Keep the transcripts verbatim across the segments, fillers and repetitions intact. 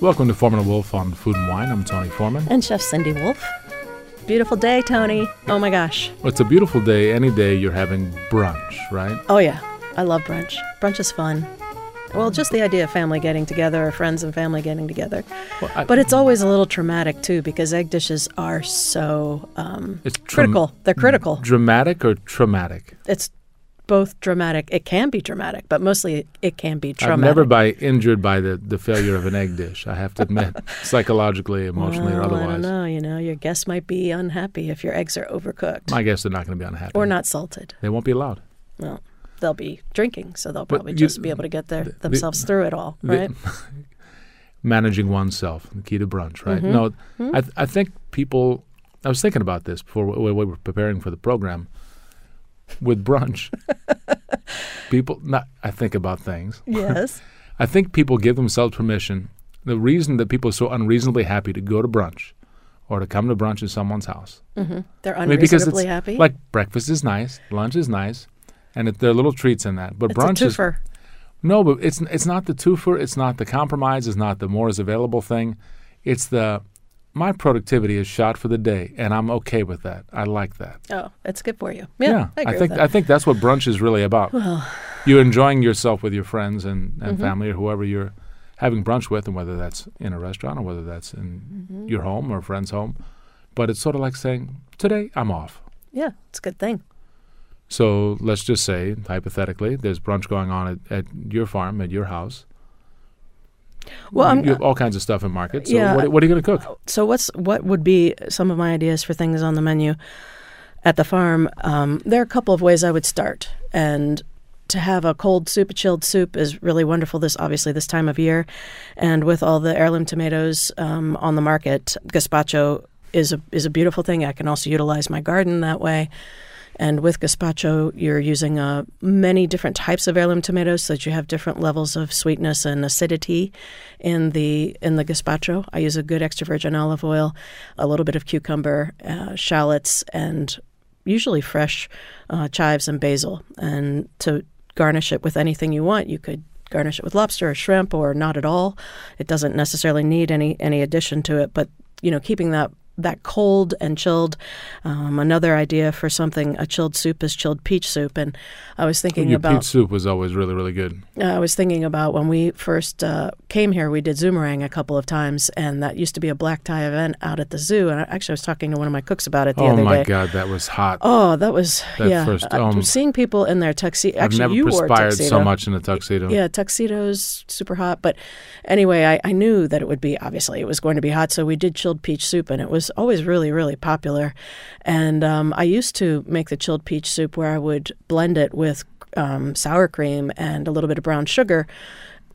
Welcome to Foreman Wolf on Food and Wine. I'm Tony Foreman. And Chef Cindy Wolf. Beautiful day, Tony. Oh my gosh. Well, it's a beautiful day. Any day you're having brunch, right? Oh yeah. I love brunch. Brunch is fun. Well, just the idea of family getting together, or friends and family getting together. Well, I, but it's always a little traumatic, too, because egg dishes are so um, it's critical. Tra- They're critical. Dramatic or traumatic? It's both dramatic. It can be dramatic, but mostly it can be traumatic. I'm never by injured by the, the failure of an egg dish, I have to admit, psychologically, emotionally, well, or otherwise. I don't know. You know, your guests might be unhappy if your eggs are overcooked. My guests are not going to be unhappy. Or not salted. They won't be allowed. Well. They'll be drinking, so they'll probably you, just be able to get their, themselves the, through it all, right? The, managing oneself, the key to brunch, right? Mm-hmm. No, mm-hmm. I th- I think people, I was thinking about this before we, we were preparing for the program. With brunch, people, not, I think about things. Yes. I think people give themselves permission. The reason that people are so unreasonably happy to go to brunch or to come to brunch in someone's house. Mm-hmm. They're unreasonably I mean, happy? Like breakfast is nice, lunch is nice. And it, there are little treats in that. But it's brunch a twofer. Is, no, but it's it's not the twofer. It's not the compromise. It's not the more is available thing. It's the my productivity is shot for the day, and I'm okay with that. I like that. Oh, that's good for you. Yeah, yeah I, agree I think with that. I think that's what brunch is really about. Well, you're enjoying yourself with your friends and, and mm-hmm. family or whoever you're having brunch with, and whether that's in a restaurant or whether that's in mm-hmm. your home or a friend's home. But it's sort of like saying, today I'm off. Yeah, it's a good thing. So let's just say, hypothetically, there's brunch going on at, at your farm, at your house. Well, you, I'm, you have all kinds of stuff in market. So yeah, what, what are you going to cook? So what's what would be some of my ideas for things on the menu at the farm? Um, there are a couple of ways I would start. And to have a cold soup, a chilled soup, is really wonderful, this obviously this time of year. And with all the heirloom tomatoes um, on the market, gazpacho is a, is a beautiful thing. I can also utilize my garden that way. And with gazpacho, you're using uh, many different types of heirloom tomatoes so that you have different levels of sweetness and acidity in the in the gazpacho. I use a good extra virgin olive oil, a little bit of cucumber, uh, shallots, and usually fresh uh, chives and basil. And to garnish it with anything you want, you could garnish it with lobster or shrimp or not at all. It doesn't necessarily need any, any addition to it, but you know, keeping that that cold and chilled. Um, another idea for something, a chilled soup is chilled peach soup. And I was thinking Your about... Your peach soup was always really, really good. Uh, I was thinking about when we first uh, came here, we did Zoomerang a couple of times, and that used to be a black tie event out at the zoo. And I, actually, I was talking to one of my cooks about it the oh other day. Oh, my God, that was hot. Oh, that was, that yeah. First, um, seeing people in their tuxedo. Actually, I've never you perspired so much in a tuxedo. Yeah, tuxedos, super hot. But anyway, I, I knew that it would be, obviously, it was going to be hot, so we did chilled peach soup, and it was always really, really popular. And um, I used to make the chilled peach soup where I would blend it with um, sour cream and a little bit of brown sugar.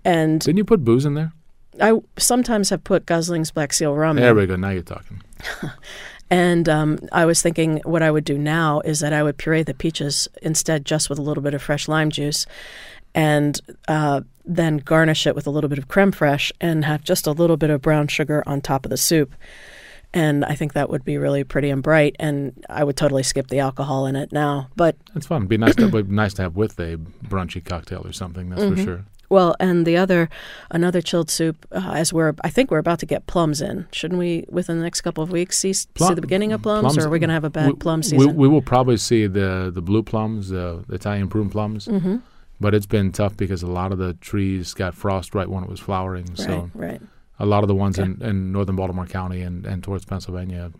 And didn't you put booze in there? I sometimes have put Gosling's Black Seal Rum there in. There we go. Now you're talking. And um, I was thinking what I would do now is that I would puree the peaches instead just with a little bit of fresh lime juice and uh, then garnish it with a little bit of creme fraiche and have just a little bit of brown sugar on top of the soup. And I think that would be really pretty and bright. And I would totally skip the alcohol in it now. But it's fun. It'd be nice to, it'd be nice to have with a brunchy cocktail or something, that's mm-hmm. for sure. Well, and the other, another chilled soup, uh, as we're, I think we're about to get plums in. Shouldn't we, within the next couple of weeks, see, Plum, see the beginning of plums, plums? Or are we going to have a bad we, plum season? We, we will probably see the, the blue plums, the, the Italian prune plums. Mm-hmm. But it's been tough because a lot of the trees got frost right when it was flowering. Right, so. right. A lot of the ones okay. in, in northern Baltimore County and, and towards Pennsylvania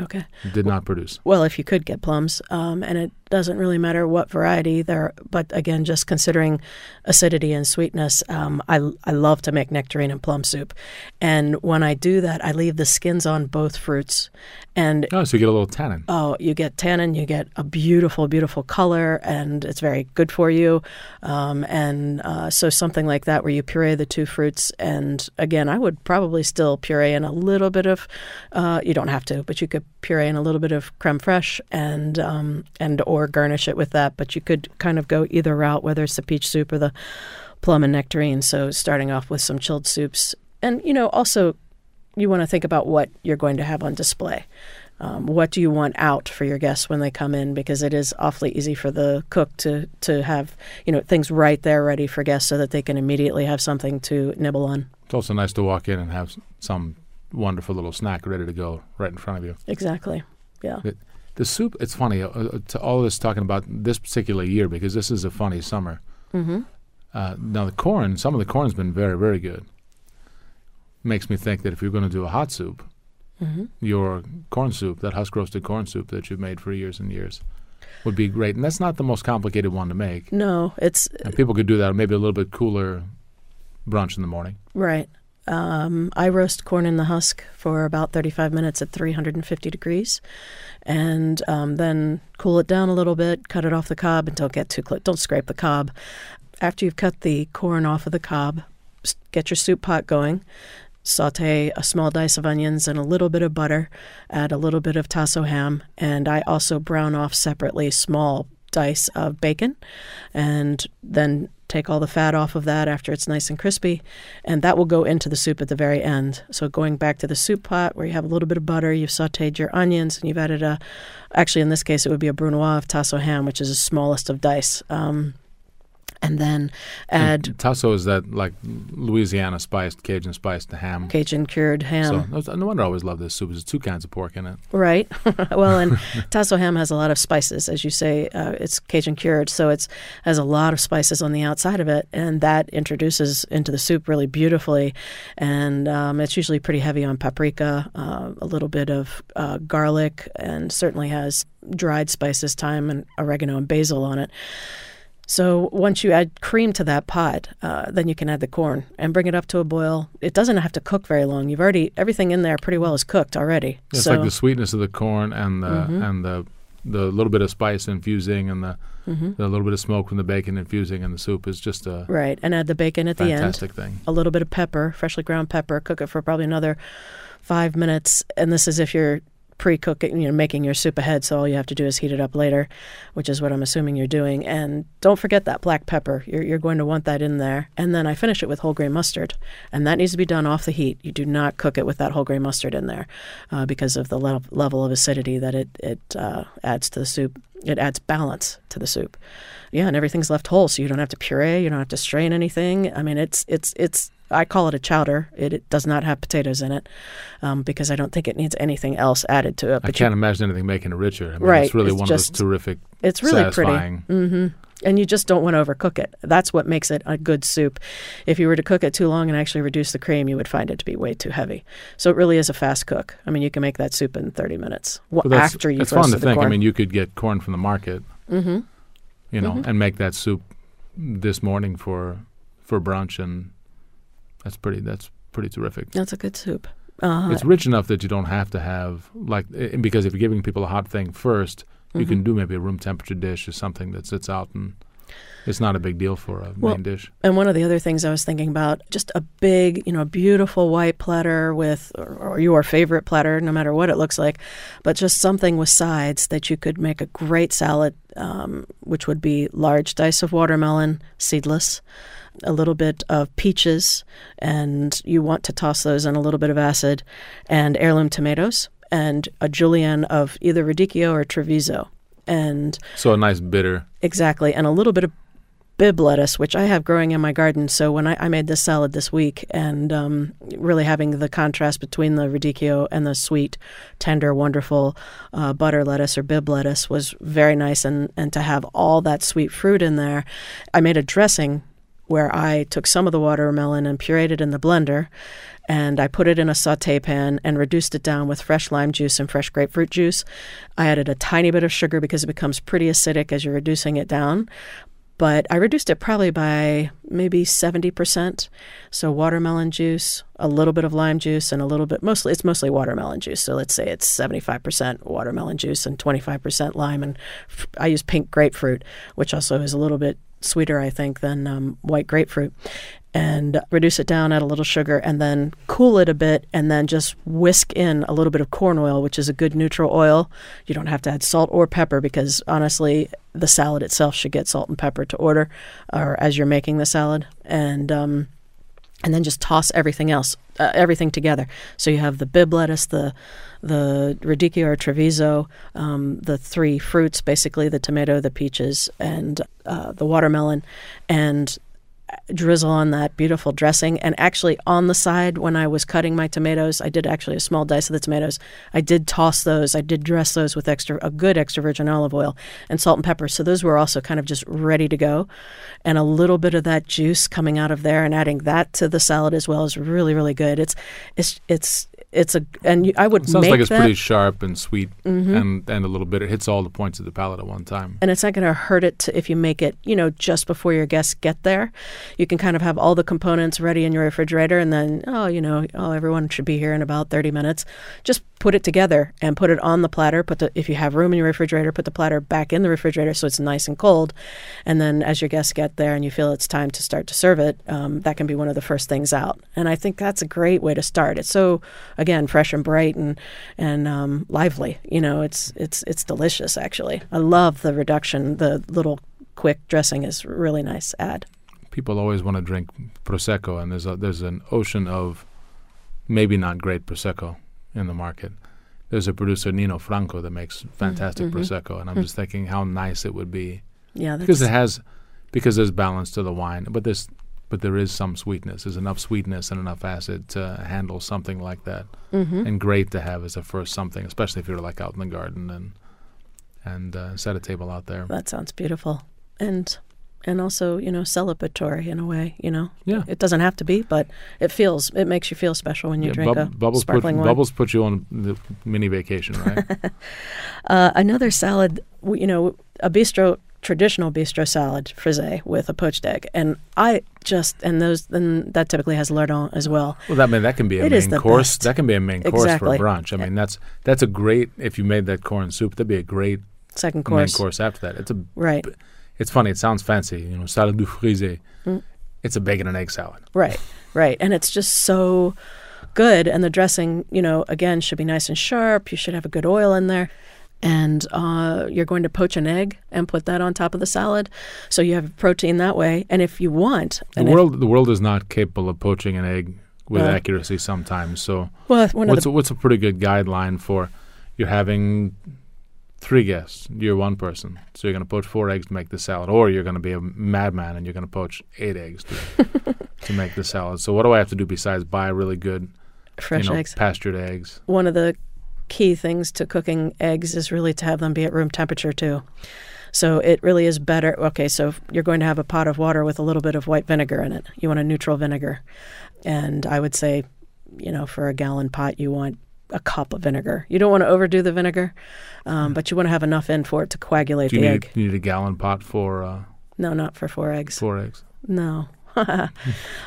okay. did well, not produce. Well, if you could get plums, um, and it doesn't really matter what variety there, but again, just considering acidity and sweetness, um, I, I love to make nectarine and plum soup. And when I do that, I leave the skins on both fruits. And oh, so you get a little tannin. Oh, you get tannin, you get a beautiful, beautiful color, and it's very good for you. Um, and uh, so something like that where you puree the two fruits. And again, I would probably still puree in a little bit of, uh, you don't have to, but you could puree in a little bit of creme fraiche and um, and or garnish it with that. But you could kind of go either route, whether it's the peach soup or the plum and nectarine. So starting off with some chilled soups. And, you know, also you want to think about what you're going to have on display. Um, what do you want out for your guests when they come in? Because it is awfully easy for the cook to to have, you know, things right there ready for guests so that they can immediately have something to nibble on. It's also nice to walk in and have some wonderful little snack ready to go right in front of you. Exactly. Yeah. It, the soup, it's funny, uh, to all of us talking about this particular year, because this is a funny summer. Mm-hmm. Uh, now the corn, some of the corn's been very, very good. Makes me think that if you're going to do a hot soup, mm-hmm. your corn soup, that husk roasted corn soup that you've made for years and years, would be great. And that's not the most complicated one to make. No, it's... And people could do that, maybe a little bit cooler brunch in the morning. Right. Um, I roast corn in the husk for about thirty-five minutes at three hundred fifty degrees, and um, then cool it down a little bit, cut it off the cob, and don't get too close. Don't scrape the cob. After you've cut the corn off of the cob, get your soup pot going. Saute a small dice of onions and a little bit of butter, add a little bit of tasso ham, and I also brown off separately small dice of bacon, and then take all the fat off of that after it's nice and crispy, and that will go into the soup at the very end. So going back to the soup pot where you have a little bit of butter, you've sauteed your onions, and you've added a, actually in this case it would be a brunoise of tasso ham, which is the smallest of dice. Um, And then add... And tasso is that like Louisiana spiced, Cajun spiced ham. Cajun cured ham. So, no wonder I always love this soup. There's two kinds of pork in it. Right. Well, and tasso ham has a lot of spices. As you say, uh, it's Cajun cured, so it has a lot of spices on the outside of it, and that introduces into the soup really beautifully. And um, it's usually pretty heavy on paprika, uh, a little bit of uh, garlic, and certainly has dried spices, thyme and oregano and basil on it. So once you add cream to that pot, uh, then you can add the corn and bring it up to a boil. It doesn't have to cook very long. You've already everything in there pretty well is cooked already. It's so, like the sweetness of the corn and the mm-hmm. and the the little bit of spice infusing and the mm-hmm. the little bit of smoke from the bacon infusing in the soup is just a right. And add the bacon at the end. Fantastic thing. A little bit of pepper, freshly ground pepper. Cook it for probably another five minutes. And this is if you're pre-cooking, you know, making your soup ahead, so all you have to do is heat it up later, which is what I'm assuming you're doing. And don't forget that black pepper. You're, you're going to want that in there. And then I finish it with whole grain mustard, and that needs to be done off the heat. You do not cook it with that whole grain mustard in there uh, because of the le- level of acidity that it, it uh, adds to the soup. It adds balance to the soup. Yeah, and everything's left whole, so you don't have to puree. You don't have to strain anything. I mean, it's it's it's... I call it a chowder. It, it does not have potatoes in it um, because I don't think it needs anything else added to it. But I can't you, imagine anything making it richer. I mean, right. It's really it's one just, of those terrific, it's really satisfying. Pretty. Mm-hmm. And you just don't want to overcook it. That's what makes it a good soup. If you were to cook it too long and actually reduce the cream, you would find it to be way too heavy. So it really is a fast cook. I mean, you can make that soup in thirty minutes well, that's, after you've roasted the corn. It's fun to think. I mean, you could get corn from the market, mm-hmm. you know, mm-hmm. and make that soup this morning for for brunch and... That's pretty. That's pretty terrific. That's a good soup. Uh, it's rich enough that you don't have to have like because if you're giving people a hot thing first, mm-hmm. you can do maybe a room temperature dish or something that sits out and it's not a big deal for a well, main dish. And one of the other things I was thinking about, just a big, you know, beautiful white platter with or, or your favorite platter, no matter what it looks like, but just something with sides that you could make a great salad, um, which would be large dice of watermelon, seedless. A little bit of peaches, and you want to toss those in a little bit of acid, and heirloom tomatoes, and a julienne of either radicchio or treviso. And so a nice bitter. Exactly, and a little bit of bib lettuce, which I have growing in my garden. So when I, I made this salad this week, and um, really having the contrast between the radicchio and the sweet, tender, wonderful uh, butter lettuce or bib lettuce was very nice, and, and to have all that sweet fruit in there. I made a dressing where I took some of the watermelon and pureed it in the blender, and I put it in a saute pan and reduced it down with fresh lime juice and fresh grapefruit juice. I added a tiny bit of sugar because it becomes pretty acidic as you're reducing it down, but I reduced it probably by maybe seventy percent. So watermelon juice, a little bit of lime juice, and a little bit, mostly, it's mostly watermelon juice. So let's say it's seventy-five percent watermelon juice and twenty-five percent lime, and I use pink grapefruit, which also is a little bit sweeter, I think, than um, white grapefruit, and reduce it down, add a little sugar, and then cool it a bit, and then just whisk in a little bit of corn oil, which is a good neutral oil. You don't have to add salt or pepper because, honestly, the salad itself should get salt and pepper to order or as you're making the salad. And um, and then just toss everything else, uh, everything together. So you have the bib lettuce, the the radicchio or Treviso, um, the three fruits, basically the tomato, the peaches, and uh, the watermelon, and drizzle on that beautiful dressing. And actually on the side, when I was cutting my tomatoes, I did actually a small dice of the tomatoes. I did toss those. I did dress those with extra a good extra virgin olive oil and salt and pepper. So those were also kind of just ready to go. And a little bit of that juice coming out of there and adding that to the salad as well is really, really good. It's, it's, it's, it's a, and you, I would it sounds make like it's that. Pretty sharp and sweet, mm-hmm. and, and a little bit. It hits all the points of the palate at one time. And it's not going to hurt it to, if you make it, you know, just before your guests get there. You can kind of have all the components ready in your refrigerator, and then, oh, you know, oh, everyone should be here in about thirty minutes. Just put it together and put it on the platter. Put the, if you have room in your refrigerator, put the platter back in the refrigerator so it's nice and cold. And then as your guests get there and you feel it's time to start to serve it, um, that can be one of the first things out. And I think that's a great way to start. It's so, again, fresh and bright and and um, lively. You know, it's it's it's delicious, actually. I love the reduction. The little quick dressing is really nice add. People always want to drink Prosecco, and there's a, there's an ocean of maybe not great Prosecco in the market. There's a producer, Nino Franco, that makes fantastic mm-hmm. Prosecco, and I'm mm-hmm. just thinking how nice it would be. Yeah, that's because it has because there's balance to the wine, but there's but there is some sweetness. There's enough sweetness and enough acid to handle something like that, mm-hmm. and great to have as a first something, especially if you're like out in the garden and and uh, set a table out there. That sounds beautiful, and. And also, you know, celebratory in a way, you know. Yeah. It doesn't have to be, but it feels, it makes you feel special when you yeah, drink bub- a bubbles sparkling put, wine. Bubbles put you on the mini vacation, right? uh, another salad, you know, a bistro, traditional bistro salad, frisée with a poached egg. And I just, and those, and that typically has lardon as well. Well, that, I mean, that can be a it main course. Best. That can be a main course exactly. for brunch. I mean, that's that's a great, if you made that corn soup, that'd be a great second course, main course after that. It's a right. B- It's funny. It sounds fancy, you know, salad du frisé. Mm. It's a bacon and egg salad. Right, right. And it's just so good. And the dressing, you know, again, should be nice and sharp. You should have a good oil in there. And uh, you're going to poach an egg and put that on top of the salad. So you have protein that way. And if you want. The world if, the world is not capable of poaching an egg with uh, accuracy sometimes. So well, one what's, of the, a, what's a pretty good guideline for you're having three guests, you're one person, so you're going to poach four eggs to make the salad, or you're going to be a madman and you're going to poach eight eggs to, to make the salad. So what do I have to do besides buy really good, fresh you know, eggs, pastured eggs? One of the key things to cooking eggs is really to have them be at room temperature too. So it really is better. Okay, so you're going to have a pot of water with a little bit of white vinegar in it. You want a neutral vinegar, and I would say, you know, for a gallon pot, you want a cup of vinegar. You don't want to overdo the vinegar, um, mm. but you want to have enough in for it to coagulate the egg. Do you need a gallon pot for? Uh, no, not for four eggs. Four eggs. No. uh,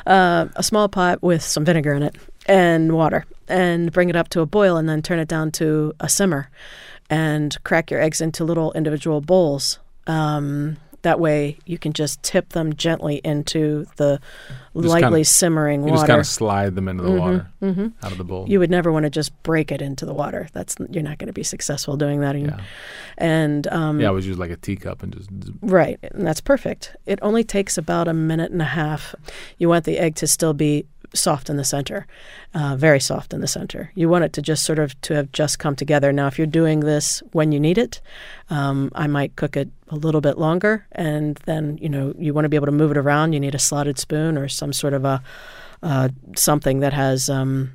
a small pot with some vinegar in it and water, and bring it up to a boil and then turn it down to a simmer and crack your eggs into little individual bowls. Um, that way you can just tip them gently into the just lightly kind of, simmering water. You just kind of slide them into the mm-hmm, water mm-hmm. out of the bowl. You would never want to just break it into the water. That's You're not going to be successful doing that. Yeah. And um, yeah, I would use like a teacup and just... Right, and that's perfect. It only takes about a minute and a half. You want the egg to still be soft in the center, uh, very soft in the center. You want it to just sort of to have just come together. Now, if you're doing this when you need it, um, I might cook it a little bit longer, and then, you know, you want to be able to move it around. You need a slotted spoon or some sort of a uh, something that has, um,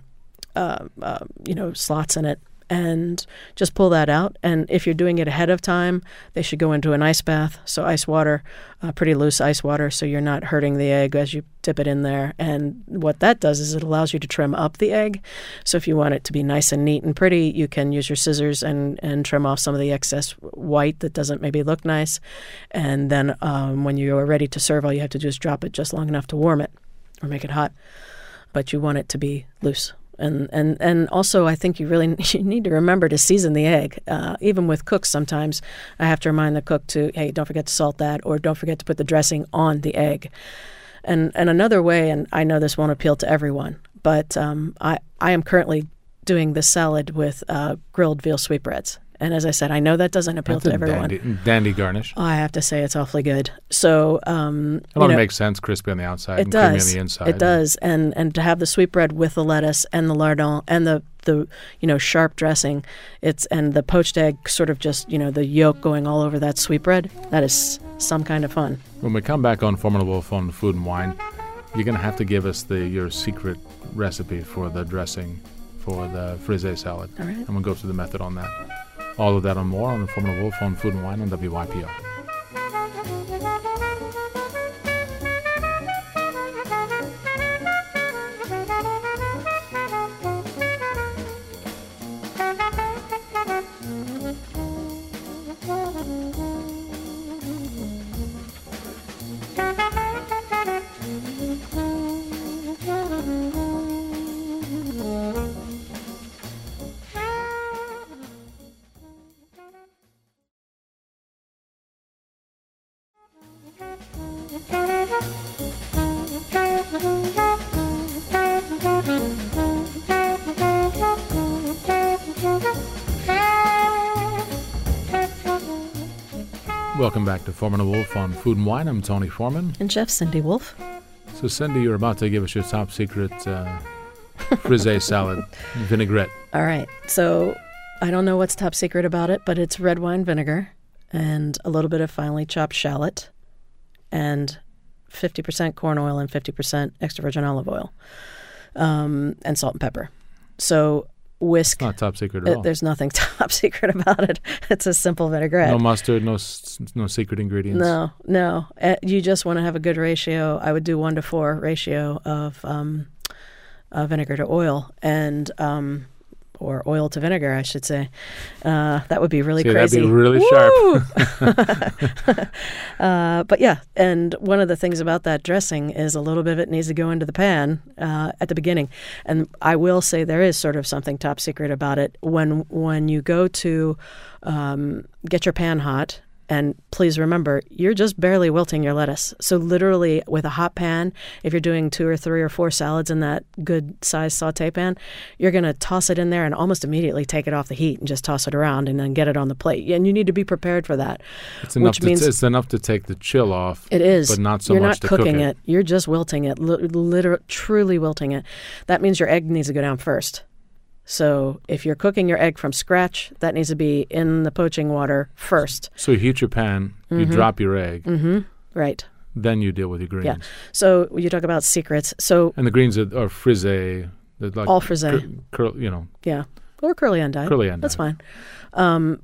uh, uh, you know, slots in it, and just pull that out. And if you're doing it ahead of time, they should go into an ice bath, so ice water, uh, pretty loose ice water, so you're not hurting the egg as you dip it in there. And what that does is it allows you to trim up the egg. So if you want it to be nice and neat and pretty, you can use your scissors and, and trim off some of the excess white that doesn't maybe look nice. And then um, when you are ready to serve, all you have to do is drop it just long enough to warm it or make it hot. But you want it to be loose. And, and and also, I think you really you need to remember to season the egg. Uh, even with cooks, sometimes I have to remind the cook to, hey, don't forget to salt that, or don't forget to put the dressing on the egg. And and another way, and I know this won't appeal to everyone, but um, I, I am currently doing this salad with uh, grilled veal sweetbreads. And as I said, I know that doesn't appeal That's to everyone. Dandy, dandy garnish. I have to say it's awfully good. So, um, well, you know, it makes sense, crispy on the outside and does. creamy on the inside. It and does. And and to have the sweetbread with the lettuce and the lardon and the, the you know sharp dressing, it's and the poached egg sort of just, you know, the yolk going all over that sweetbread, that is some kind of fun. When we come back on Foreman Wolf on Food and Wine, you're going to have to give us the your secret recipe for the dressing for the frisée salad. All right. And we'll go through the method on that. All of that and more on the Foreman Wolf on Food and Wine on W Y P R. Welcome back to Foreman Wolf on Food and Wine. I'm Tony Foreman. And Chef Cindy Wolf. So, Cindy, you're about to give us your top secret uh, frisée salad vinaigrette. All right. So, I don't know what's top secret about it, but it's red wine vinegar and a little bit of finely chopped shallot and fifty percent corn oil and fifty percent extra virgin olive oil um, and salt and pepper. So, whisk. It's not top secret at all. Uh, there's nothing top secret about it. It's a simple vinaigrette. No mustard, no no secret ingredients. No, no. Uh, you just want to have a good ratio. I would do one to four ratio of um, uh, vinegar to oil and um, or oil to vinegar, I should say. Uh, that would be really See, crazy. That'd be really Woo! sharp. uh, but yeah, and one of the things about that dressing is a little bit of it needs to go into the pan uh, at the beginning. And I will say there is sort of something top secret about it. When when you go to um, get your pan hot, and please remember, you're just barely wilting your lettuce. So literally with a hot pan, if you're doing two or three or four salads in that good sized saute pan, you're going to toss it in there and almost immediately take it off the heat and just toss it around and then get it on the plate. And you need to be prepared for that. It's enough, which to, means it's enough to take the chill off. It is. But not so you're much not to cooking cook it. it. You're just wilting it, literally, truly wilting it. That means your egg needs to go down first. So if you're cooking your egg from scratch, that needs to be in the poaching water first. So you heat your pan, mm-hmm. you drop your egg. Mm-hmm. Right. Then you deal with your greens. Yeah. So you talk about secrets. So And the greens are, are frisée. Like all frisée. Cur- cur- you know. Yeah. Or curly endive. Curly endive. That's fine. Um,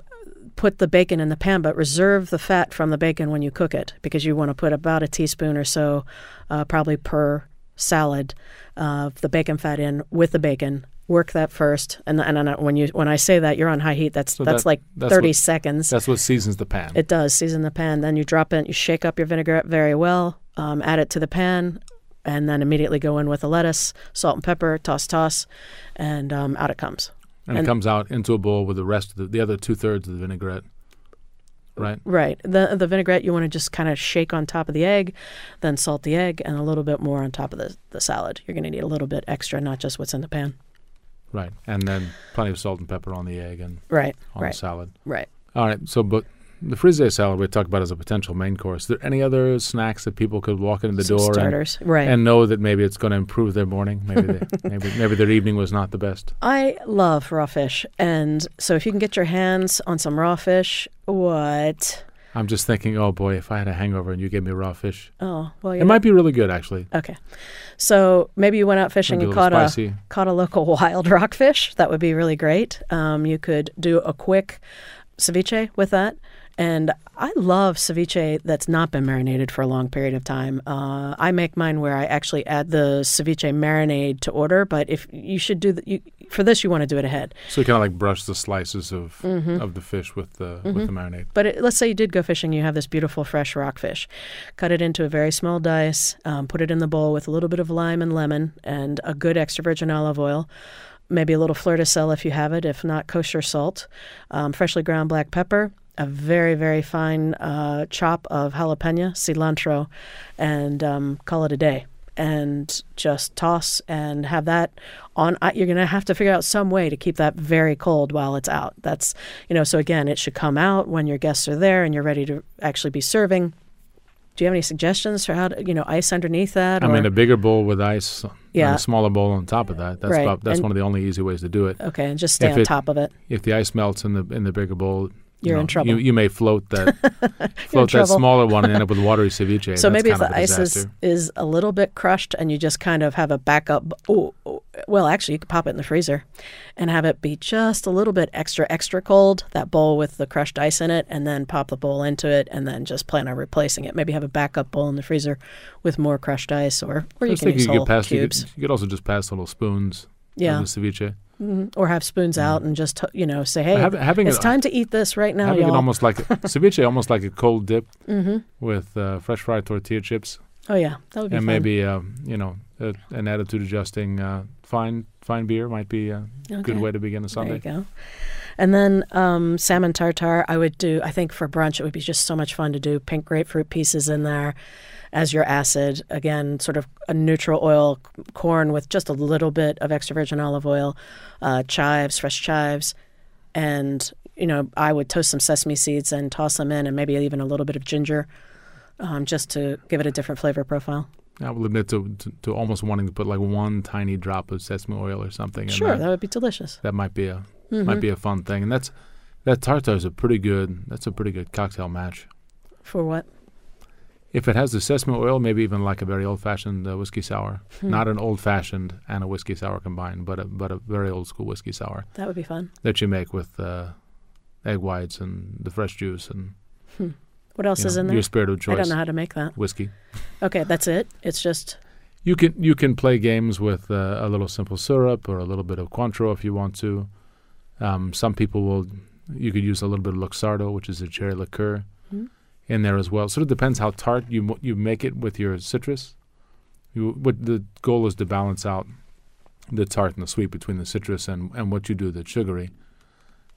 put the bacon in the pan, but reserve the fat from the bacon when you cook it because you want to put about a teaspoon or so uh, probably per salad of uh, the bacon fat in with the bacon. Work that first, and and, and when you when I say that, you're on high heat. That's so that's that, like that's thirty what, seconds. That's what seasons the pan. It does season the pan. Then you drop it. You shake up your vinaigrette very well. Um, add it to the pan, and then immediately go in with the lettuce, salt and pepper. Toss, toss, and um, out it comes. And, and it comes out into a bowl with the rest of the, the other two thirds of the vinaigrette. Right. Right. The the vinaigrette you want to just kind of shake on top of the egg, then salt the egg, and a little bit more on top of the, the salad. You're going to need a little bit extra, not just what's in the pan. Right, and then plenty of salt and pepper on the egg and right, on right, the salad. Right. All right, so but the frisée salad we talked about as a potential main course. Are there any other snacks that people could walk into the Some door starters. And, right. and know that maybe it's going to improve their morning? Maybe, they, maybe maybe their evening was not the best. I love raw fish, and so if you can get your hands on some raw fish, what? I'm just thinking, oh, boy, if I had a hangover and you gave me raw fish. Oh, well, yeah. It might be really good, actually. Okay. So maybe you went out fishing and caught spicy. a caught a local wild rockfish. That would be really great. Um, you could do a quick ceviche with that. And I love ceviche that's not been marinated for a long period of time. Uh, I make mine where I actually add the ceviche marinade to order, but if you should do the, you, for this, you want to do it ahead. So you kind of like brush the slices of mm-hmm. of the fish with the mm-hmm. with the marinade. But it, let's say you did go fishing, you have this beautiful fresh rockfish, cut it into a very small dice, um, put it in the bowl with a little bit of lime and lemon and a good extra virgin olive oil. Maybe a little fleur de sel if you have it, if not kosher salt, um, freshly ground black pepper, a very, very fine uh, chop of jalapeno, cilantro, and um, call it a day. and just toss and have that on. You're going to have to figure out some way to keep that very cold while it's out. That's, you know, so again, it should come out when your guests are there and you're ready to actually be serving. Do you have any suggestions for how to, you know, ice underneath that? I or? mean, a bigger bowl with ice yeah. and a smaller bowl on top of that. That's right. about, that's and, one of the only easy ways to do it. Okay, and just stay if on it, top of it. If the ice melts in the in the bigger bowl, you You're know, in trouble. You, you may float that float that smaller one and end up with watery ceviche. So that's maybe if the ice is, is a little bit crushed and you just kind of have a backup. Oh, oh, well, actually, you could pop it in the freezer and have it be just a little bit extra, extra cold, that bowl with the crushed ice in it, and then pop the bowl into it and then just plan on replacing it. Maybe have a backup bowl in the freezer with more crushed ice, or, or you can use whole cubes. You could, you could also just pass little spoons yeah. in the ceviche. Mm-hmm. Or have spoons mm-hmm. out and just, you know, say, hey, have, it's it, time to eat this right now, having y'all. It almost like a, ceviche, almost like a cold dip mm-hmm. with uh, fresh fried tortilla chips. Oh, yeah. That would be and fun. And maybe, uh, you know, a, an attitude-adjusting uh, fine fine beer might be a okay. good way to begin a Sunday. There you go. And then um, salmon tartare, I would do, I think for brunch, it would be just so much fun to do pink grapefruit pieces in there as your acid, again, sort of a neutral oil, corn with just a little bit of extra virgin olive oil, uh, chives, fresh chives, and, you know, I would toast some sesame seeds and toss them in, and maybe even a little bit of ginger, um, just to give it a different flavor profile. I will admit to, to to almost wanting to put like one tiny drop of sesame oil or something. Sure, that, that would be delicious. That might be a mm-hmm. might be a fun thing, and that's that tartare is a pretty good that's a pretty good cocktail match. For what? If it has the sesame oil, maybe even like a very old-fashioned uh, whiskey sour. Hmm. Not an old-fashioned and a whiskey sour combined, but a, but a very old-school whiskey sour. That would be fun. That you make with uh, egg whites and the fresh juice. and. Hmm. What else is know, in there? Your spirit of choice. I don't know how to make that. Whiskey. Okay, that's it? It's just... You can you can play games with uh, a little simple syrup or a little bit of Cointreau if you want to. Um, some people will... You could use a little bit of Luxardo, which is a cherry liqueur. Hmm. In there as well. Sort of depends how tart you you make it with your citrus. You, what the goal is to balance out the tart and the sweet between the citrus and, and what you do with the sugary.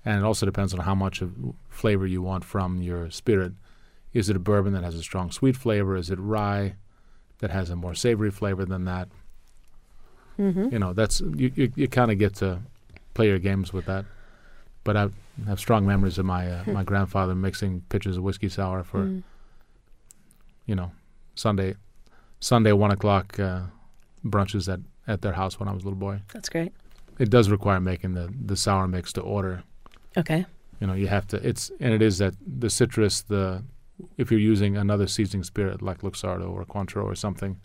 And it also depends on how much of flavor you want from your spirit. Is it a bourbon that has a strong sweet flavor? Is it rye that has a more savory flavor than that? Mm-hmm. You know, that's you, you, you kind of get to play your games with that. But I have strong memories of my uh, my grandfather mixing pitchers of whiskey sour for, mm. you know, Sunday, Sunday one o'clock uh, brunches at, at their house when I was a little boy. That's great. It does require making the, the sour mix to order. Okay. You know, you have to. It's and it is that the citrus. The if you're using another seasoning spirit like Luxardo or Cointreau or something,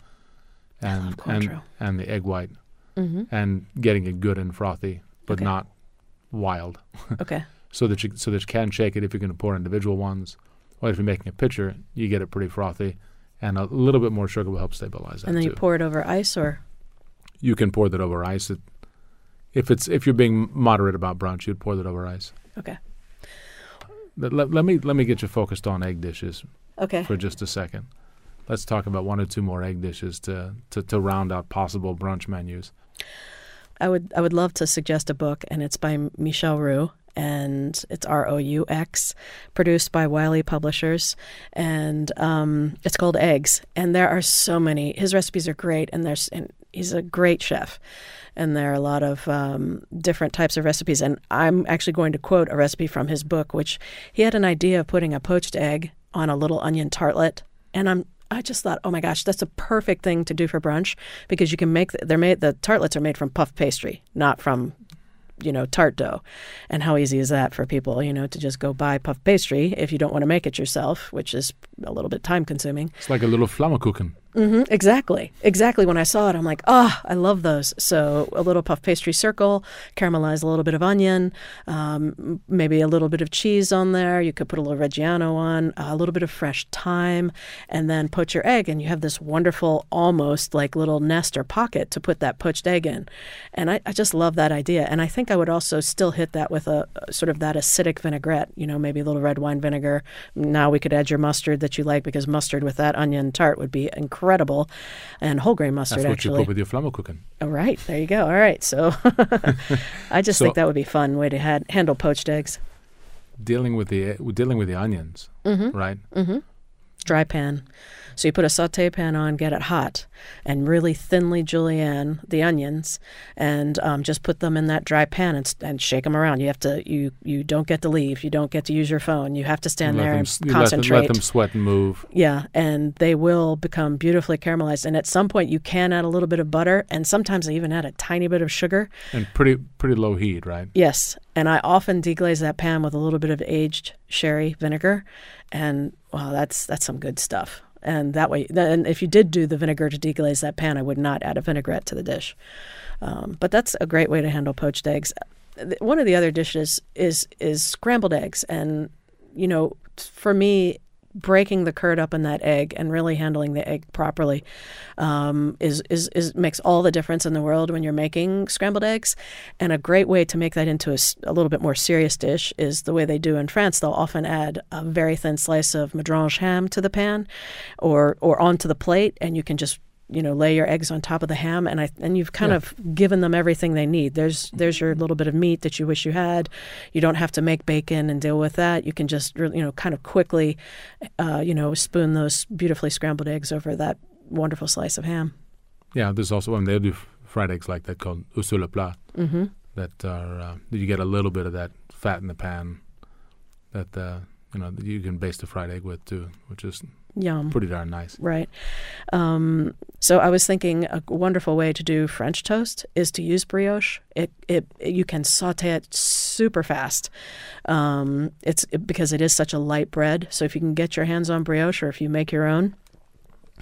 and I love Cointreau. and and the egg white, mm-hmm. and getting it good and frothy, but okay. not. Wild. Okay. so that you so that you can shake it if you're going to pour individual ones. Or if you're making a pitcher, you get it pretty frothy, and a little bit more sugar will help stabilize that. And then too. You pour it over ice, or you can pour that over ice. It, if it's if you're being moderate about brunch, you'd pour that over ice. Okay. Let, let, let me let me get you focused on egg dishes. Okay. For just a second, let's talk about one or two more egg dishes to to, to round out possible brunch menus. I would I would love to suggest a book, and it's by Michel Roux, and it's R O U X, produced by Wiley Publishers, and um, it's called Eggs. And there are so many. His recipes are great, and there's and he's a great chef, and there are a lot of um, different types of recipes. And I'm actually going to quote a recipe from his book, which he had an idea of putting a poached egg on a little onion tartlet, and I'm. I just thought, oh my gosh, that's a perfect thing to do for brunch because you can make the, they're made the tartlets are made from puff pastry, not from, you know, tart dough. And how easy is that for people, you know, to just go buy puff pastry if you don't want to make it yourself, which is a little bit time consuming. It's like a little flammkuchen. Mm-hmm, exactly. Exactly. When I saw it, I'm like, oh, I love those. So a little puff pastry circle, caramelize a little bit of onion, um, maybe a little bit of cheese on there. You could put a little Reggiano on, a little bit of fresh thyme, and then poach your egg. And you have this wonderful almost like little nest or pocket to put that poached egg in. And I, I just love that idea. And I think I would also still hit that with a sort of that acidic vinaigrette, you know, maybe a little red wine vinegar. Now we could add your mustard that you like because mustard with that onion tart would be incredible. Incredible, and whole grain mustard. That's what actually. You put with your flammkuchen. All right, there you go. All right, so I just so, think that would be a fun way to ha- handle poached eggs. Dealing with the dealing with the onions, mm-hmm. right? Mm-hmm. dry pan. So you put a saute pan on, get it hot, and really thinly julienne the onions, and um, just put them in that dry pan and, and shake them around. You have to you you don't get to leave. You don't get to use your phone. You have to stand there and concentrate. Let them, let them sweat and move. Yeah, and they will become beautifully caramelized. And at some point, you can add a little bit of butter, and sometimes I even add a tiny bit of sugar. And pretty pretty low heat, right? Yes, and I often deglaze that pan with a little bit of aged sherry vinegar, and wow, that's that's some good stuff. And that way, and if you did do the vinegar to deglaze that pan, I would not add a vinaigrette to the dish. Um, but that's a great way to handle poached eggs. One of the other dishes is is scrambled eggs. And, you know, for me, breaking the curd up in that egg and really handling the egg properly um, is, is, is makes all the difference in the world when you're making scrambled eggs. And a great way to make that into a, a little bit more serious dish is the way they do in France. They'll often add a very thin slice of Madrange ham to the pan or or onto the plate, and you can just you know lay your eggs on top of the ham, and I and you've kind yeah. of given them everything they need. There's there's your little bit of meat that you wish you had. You don't have to make bacon and deal with that. You can just you know kind of quickly uh, you know spoon those beautifully scrambled eggs over that wonderful slice of ham. Yeah, there's also I mean, they do fried eggs like that called œufs sur le plat. Mm-hmm. That are uh, you get a little bit of that fat in the pan that uh, you know you can baste the fried egg with too, which is. Yum. Pretty darn nice. Right. Um, so I was thinking a wonderful way to do French toast is to use brioche. It it, it you can saute it super fast. Um, it's it, because it is such a light bread. So if you can get your hands on brioche, or if you make your own,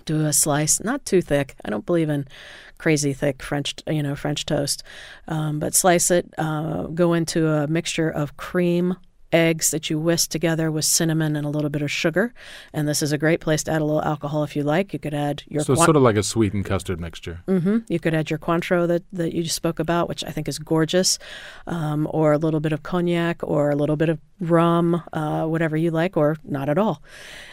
do a slice, not too thick. I don't believe in crazy thick French, you know, French toast, um, but slice it. Uh, go into a mixture of cream. Eggs that you whisk together with cinnamon and a little bit of sugar, and this is a great place to add a little alcohol if you like. You could add your so it's quant- sort of like a sweetened custard mixture. Mm-hmm. You could add your Cointreau that that you spoke about, which I think is gorgeous, um, or a little bit of cognac, or a little bit of rum, uh, whatever you like, or not at all.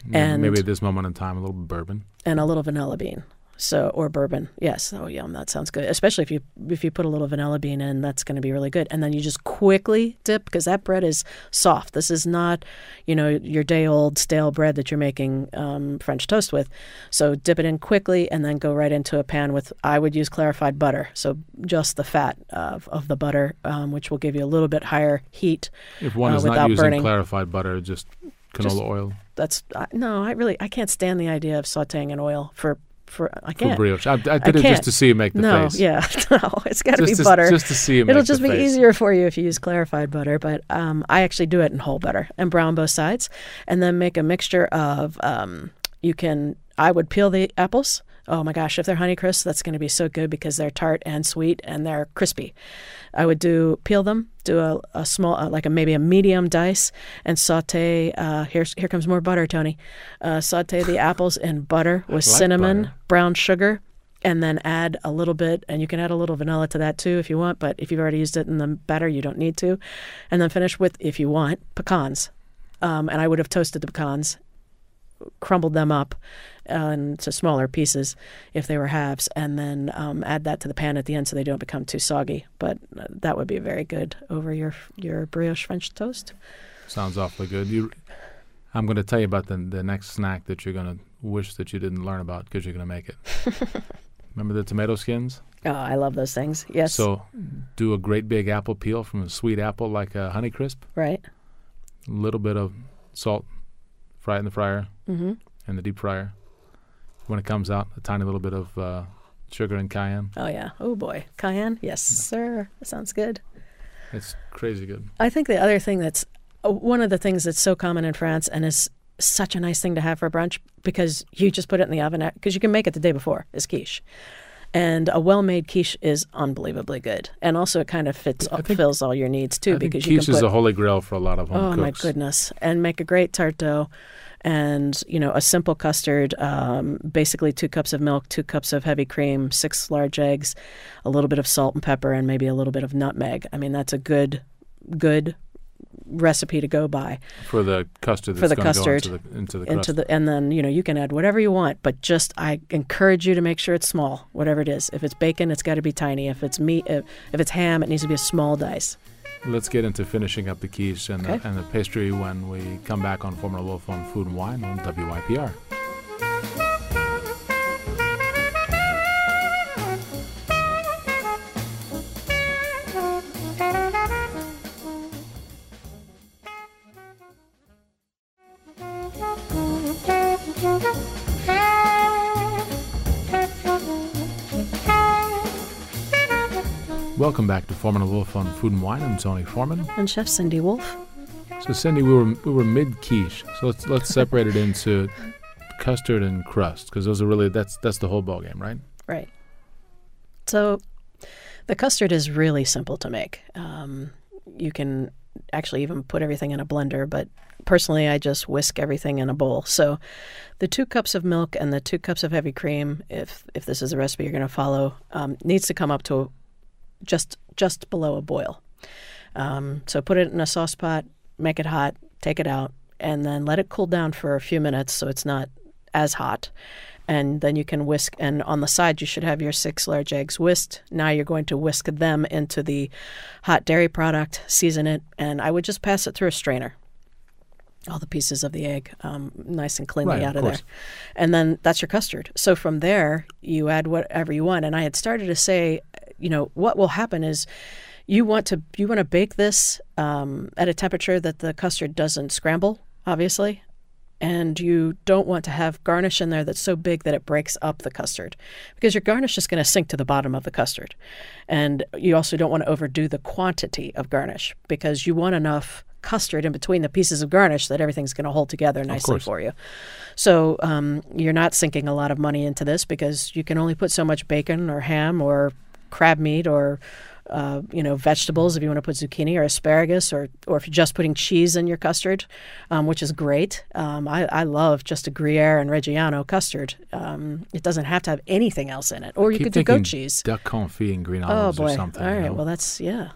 Yeah, and maybe at this moment in time, a little bourbon and a little vanilla bean. So or bourbon, yes. Oh, yum! That sounds good. Especially if you if you put a little vanilla bean in, that's going to be really good. And then you just quickly dip because that bread is soft. This is not, you know, your day old stale bread that you're making um, French toast with. So dip it in quickly and then go right into a pan with. I would use clarified butter, so just the fat of of the butter, um, which will give you a little bit higher heat. If one is uh, not using burning. Clarified butter, just canola just, oil. That's uh, no. I really I can't stand the idea of sautéing in oil for. For, I can't. For brioche. I, I did I it just to see you make the no, face. No, yeah. No, it's got to be butter. Just to see you make It'll just the be face. Easier for you if you use clarified butter, but um, I actually do it in whole butter and brown both sides, and then make a mixture of, um, you can, I would peel the apples. Oh my gosh, if they're Honeycrisp, that's going to be so good because they're tart and sweet and they're crispy. I would do peel them, do a, a small, uh, like a, maybe a medium dice, and saute. Uh, here's here comes more butter, Tony. Uh, saute the apples in butter with like cinnamon, butter. Brown sugar, and then add a little bit. And you can add a little vanilla to that too if you want. But if you've already used it in the batter, you don't need to. And then finish with, if you want, pecans. Um, and I would have toasted the pecans. Crumbled them up uh, into smaller pieces if they were halves, and then um, add that to the pan at the end so they don't become too soggy. But uh, that would be very good over your your brioche French toast. Sounds awfully good. You, I'm going to tell you about the the next snack that you're going to wish that you didn't learn about because you're going to make it. Remember the tomato skins? Oh, I love those things. Yes. So do a great big apple peel from a sweet apple like a Honeycrisp. Right. A little bit of salt. Fry it in the fryer mm-hmm. and the deep fryer. When it comes out, a tiny little bit of uh, sugar and cayenne. Oh, yeah. Oh, boy. Cayenne? Yes, yeah. Sir. That sounds good. It's crazy good. I think the other thing that's uh, one of the things that's so common in France and is such a nice thing to have for brunch because you just put it in the oven because you can make it the day before is quiche. And a well-made quiche is unbelievably good. And also it kind of fits, I think, fills all your needs, too. I because think you quiche can put, is the holy grail for a lot of home oh cooks. Oh, my goodness. And make a great tart dough and, you know, a simple custard, um, basically two cups of milk, two cups of heavy cream, six large eggs, a little bit of salt and pepper, and maybe a little bit of nutmeg. I mean, that's a good, good recipe to go by for the custard that's for the custard go into the, into the, crust. Into the and then you know you can add whatever you want, but just I encourage you to make sure it's small, whatever it is. If it's bacon, it's got to be tiny. If it's meat, if, if it's ham, it needs to be a small dice. Let's get into finishing up the quiche and, okay. the, and the pastry when we come back on Foreman Wolf on Food and Wine on W Y P R. Welcome back to Foreman Wolf on Food and Wine. I'm Tony Foreman. And Chef Cindy Wolf. So Cindy, we were we were mid quiche. So let's let's separate it into custard and crust, because those are really that's that's the whole ballgame, right? Right. So the custard is really simple to make. Um, you can actually even put everything in a blender, but personally I just whisk everything in a bowl. So the two cups of milk and the two cups of heavy cream, if if this is the recipe you're going to follow, um, needs to come up to just just below a boil. Um, so put it in a saucepot, make it hot, take it out, and then let it cool down for a few minutes so it's not as hot. And then you can whisk, and on the side you should have your six large eggs whisked. Now you're going to whisk them into the hot dairy product, season it, and I would just pass it through a strainer. All the pieces of the egg um, nice and cleanly right, out of, of there. And then that's your custard. So from there, you add whatever you want. And I had started to say, you know, what will happen is you want to you want to bake this um, at a temperature that the custard doesn't scramble, obviously. And you don't want to have garnish in there that's so big that it breaks up the custard, because your garnish is going to sink to the bottom of the custard. And you also don't want to overdo the quantity of garnish, because you want enough custard in between the pieces of garnish that everything's going to hold together nicely for you. So um, you're not sinking a lot of money into this, because you can only put so much bacon or ham or crab meat or Uh, you know, vegetables, if you want to put zucchini or asparagus, or or if you're just putting cheese in your custard, um, which is great. Um, I, I love just a Gruyere and Reggiano custard. Um, it doesn't have to have anything else in it. Or you could do goat cheese. Duck confit and green olives oh, boy. or something. All right. You know? Well, that's, yeah.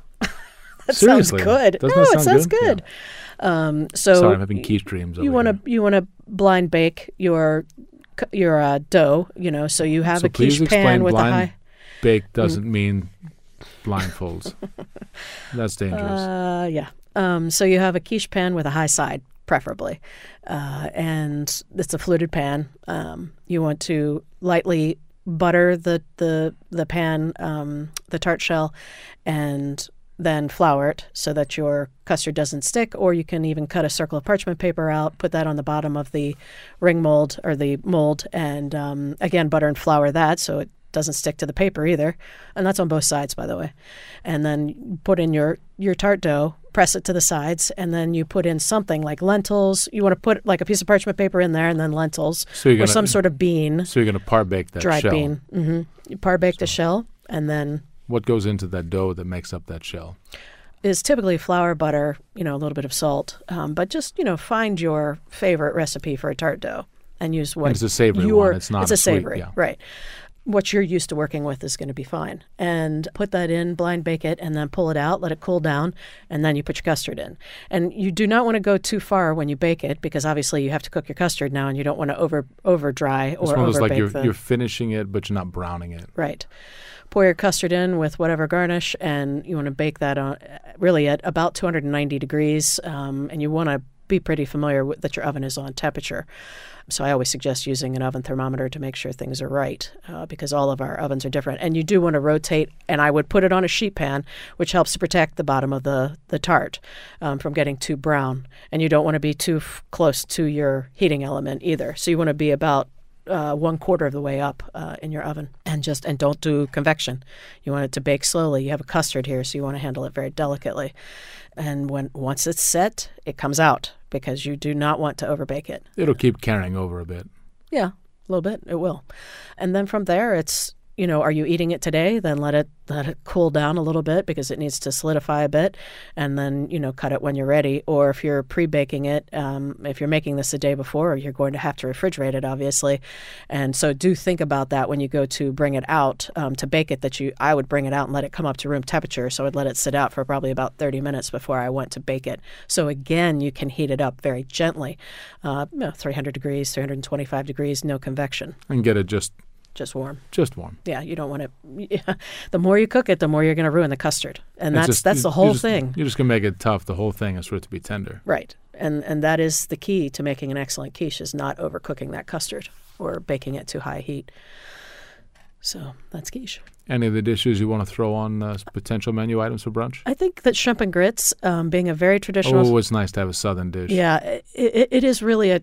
that Seriously? sounds good. Doesn't no, that sound it sounds good. good. Yeah. Um, so Sorry, I'm having quiche dreams. You want to you want to blind bake your your uh, dough, you know, so you have so a quiche pan with a high. Bake doesn't mm. mean. Blindfolds. That's dangerous. Uh, yeah. Um, so you have a quiche pan with a high side, preferably. Uh, and it's a fluted pan. Um, you want to lightly butter the, the, the pan, um, the tart shell, and then flour it so that your custard doesn't stick. Or you can even cut a circle of parchment paper out, put that on the bottom of the ring mold or the mold, and um, again, butter and flour that so it doesn't stick to the paper either. And that's on both sides, by the way. And then put in your, your tart dough, press it to the sides, and then you put in something like lentils. You want to put like a piece of parchment paper in there and then lentils so you're gonna, or some sort of bean. So you're going to par bake that dried shell. Dried bean. Mm-hmm. You par bake so the shell and then... What goes into that dough that makes up that shell? Is typically flour, butter, you know, a little bit of salt. Um, but just, you know, find your favorite recipe for a tart dough and use what... And it's a savory your, one. It's not It's a, a savory, sweet, yeah. right. What you're used to working with is going to be fine. And put that in, blind bake it, and then pull it out, let it cool down, and then you put your custard in. And you do not want to go too far when you bake it, because obviously you have to cook your custard now, and you don't want to over over dry or over bake. It's one of those like you're, the... you're finishing it, but you're not browning it. Right. Pour your custard in with whatever garnish, and you want to bake that on really at about two hundred ninety degrees, um, and you want to be pretty familiar with that your oven is on temperature. So I always suggest using an oven thermometer to make sure things are right, uh, because all of our ovens are different. And you do want to rotate, and I would put it on a sheet pan, which helps to protect the bottom of the, the tart um, from getting too brown. And you don't want to be too f- close to your heating element either. So you want to be about uh, one quarter of the way up uh, in your oven. And just and don't do convection. You want it to bake slowly. You have a custard here, so you want to handle it very delicately. And when once it's set, it comes out, because you do not want to overbake it. It'll keep carrying over a bit. Yeah, a little bit. It will. And then from there, it's, you know, are you eating it today? Then let it let it cool down a little bit, because it needs to solidify a bit. And then, you know, cut it when you're ready. Or if you're pre-baking it, um, if you're making this the day before, you're going to have to refrigerate it, obviously. And so do think about that when you go to bring it out um, to bake it, that you I would bring it out and let it come up to room temperature. So I'd let it sit out for probably about thirty minutes before I went to bake it. So again, you can heat it up very gently, uh, you know, three hundred degrees, three hundred twenty-five degrees, no convection. And get it just... Just warm. Just warm. Yeah, you don't want to. Yeah. The more you cook it, the more you're going to ruin the custard, and it's that's just, that's you, the whole you're just, thing. You're just going to make it tough. The whole thing is for it to be tender. Right, and and that is the key to making an excellent quiche, is not overcooking that custard or baking it to high heat. So that's quiche. Any of the dishes you want to throw on uh, potential menu items for brunch? I think that shrimp and grits, um, being a very traditional. Oh, it's nice to have a southern dish. Yeah, it, it, it is really a.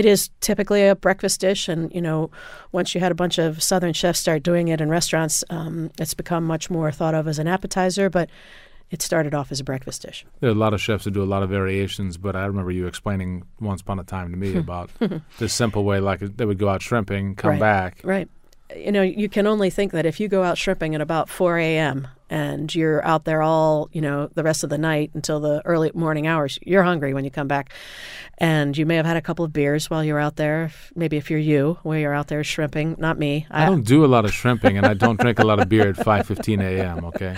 It is typically a breakfast dish, and, you know, once you had a bunch of Southern chefs start doing it in restaurants, um, it's become much more thought of as an appetizer, but it started off as a breakfast dish. There are a lot of chefs who do a lot of variations, but I remember you explaining once upon a time to me about this simple way, like they would go out shrimping, come right. back. Right. You know, you can only think that if you go out shrimping at about four a.m. and you're out there all, you know, the rest of the night until the early morning hours, you're hungry when you come back. And you may have had a couple of beers while you're out there. Maybe if you're you, where you're out there shrimping, not me. I, I don't do a lot of shrimping, and I don't drink a lot of beer at five fifteen a.m., okay?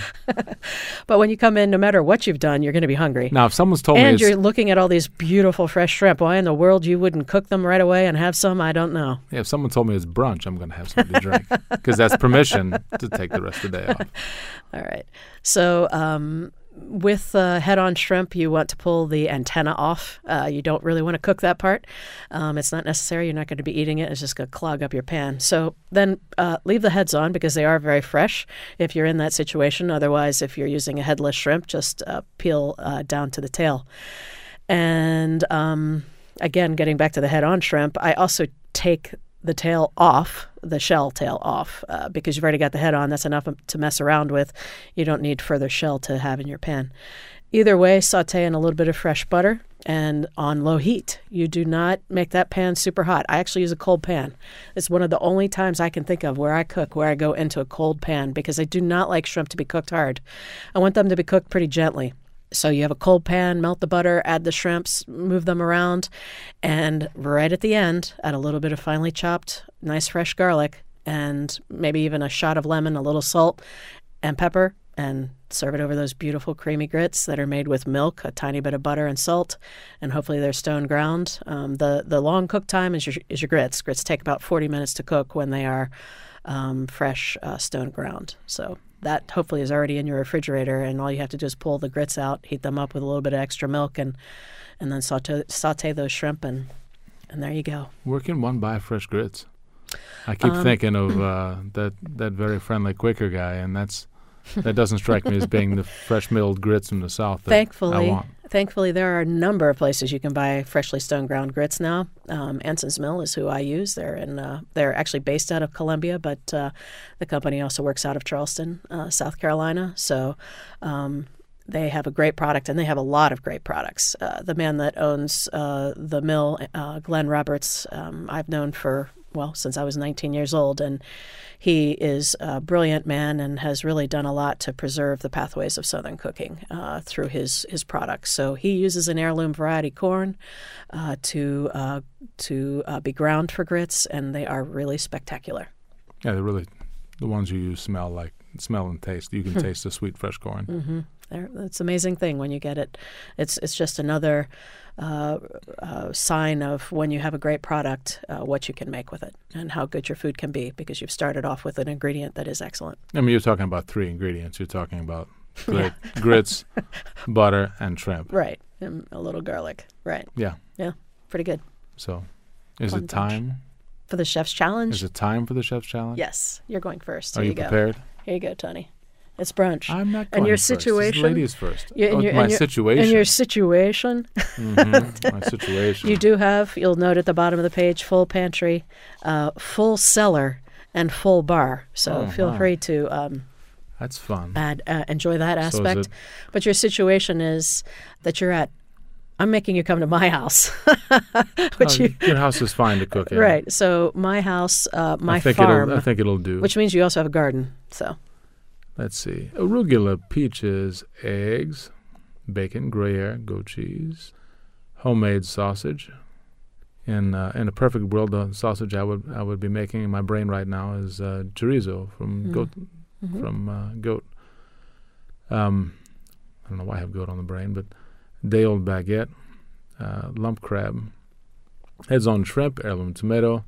But when you come in, no matter what you've done, you're going to be hungry. Now, if someone's told and me... And you're looking at all these beautiful fresh shrimp. Why in the world you wouldn't cook them right away and have some? I don't know. Yeah, if someone told me it's brunch, I'm going to have something to drink because that's permission to take the rest of the day off. All right. So um, with uh, head-on shrimp, you want to pull the antenna off. Uh, you don't really want to cook that part. Um, it's not necessary. You're not going to be eating it. It's just going to clog up your pan. So then uh, leave the heads on because they are very fresh if you're in that situation. Otherwise, if you're using a headless shrimp, just uh, peel uh, down to the tail. And um, again, getting back to the head-on shrimp, I also take the tail off, the shell tail off, uh, because you've already got the head on. That's enough to mess around with. You don't need further shell to have in your pan. Either way, saute in a little bit of fresh butter and on low heat. You do not make that pan super hot. I actually use a cold pan. It's one of the only times I can think of where I cook, where I go into a cold pan, because I do not like shrimp to be cooked hard. I want them to be cooked pretty gently. So you have a cold pan, melt the butter, add the shrimps, move them around, and right at the end, add a little bit of finely chopped, nice fresh garlic, and maybe even a shot of lemon, a little salt and pepper, and serve it over those beautiful creamy grits that are made with milk, a tiny bit of butter and salt, and hopefully they're stone ground. Um, the, the long cook time is your, is your grits. Grits take about forty minutes to cook when they are um, fresh uh, stone ground. So that hopefully is already in your refrigerator, and all you have to do is pull the grits out, heat them up with a little bit of extra milk, and and then saute, saute those shrimp, and and there you go. Where can one buy fresh grits? I keep um, thinking of uh, that that very friendly Quaker guy, and that's that doesn't strike me as being the fresh milled grits from the South that thankfully, I want. Thankfully, there are a number of places you can buy freshly stone-ground grits now. Um, Anson's Mill is who I use. They're, in, uh, they're actually based out of Columbia, but uh, the company also works out of Charleston, uh, South Carolina. So um, they have a great product, and they have a lot of great products. Uh, the man that owns uh, the mill, uh, Glenn Roberts, um, I've known for, well, since I was nineteen years old, and he is a brilliant man and has really done a lot to preserve the pathways of Southern cooking uh, through his, his products. So he uses an heirloom variety corn uh, to uh, to uh, be ground for grits, and they are really spectacular. Yeah, they're really the ones you use smell like smell and taste. You can taste the sweet fresh corn. Mm-hmm. It's an amazing thing when you get it. It's it's just another uh, uh, sign of when you have a great product, uh, what you can make with it and how good your food can be, because you've started off with an ingredient that is excellent. I mean, you're talking about three ingredients. You're talking about grit, yeah. grits, butter, and shrimp. Right. And a little garlic. Right. Yeah. Yeah. Pretty good. So is Fun it time? Bunch. For the Chef's Challenge? Is it time for the Chef's Challenge? Yes. You're going first. Here Are you, you go. prepared? Here you go, Tony. It's brunch. I'm not going and your first. Situation, this lady is first. You, and oh, your, my and your, situation. And your situation. Mm-hmm. My situation. You do have, you'll note at the bottom of the page, full pantry, uh, full cellar, and full bar. So oh, feel wow. free to um, That's fun. Add, uh, enjoy that aspect. So but your situation is that you're at, I'm making you come to my house. which uh, you, your house is fine to cook at. Right. So my house, uh, my I think farm. It'll, I think it'll do. Which means you also have a garden, so. Let's see. Arugula, peaches, eggs, bacon, Gruyere, goat cheese, homemade sausage. In uh, in a perfect world, the sausage I would I would be making in my brain right now is uh, chorizo from mm. goat mm-hmm. from uh, goat. Um, I don't know why I have goat on the brain, but day-old baguette, uh, lump crab, heads-on shrimp, heirloom tomato.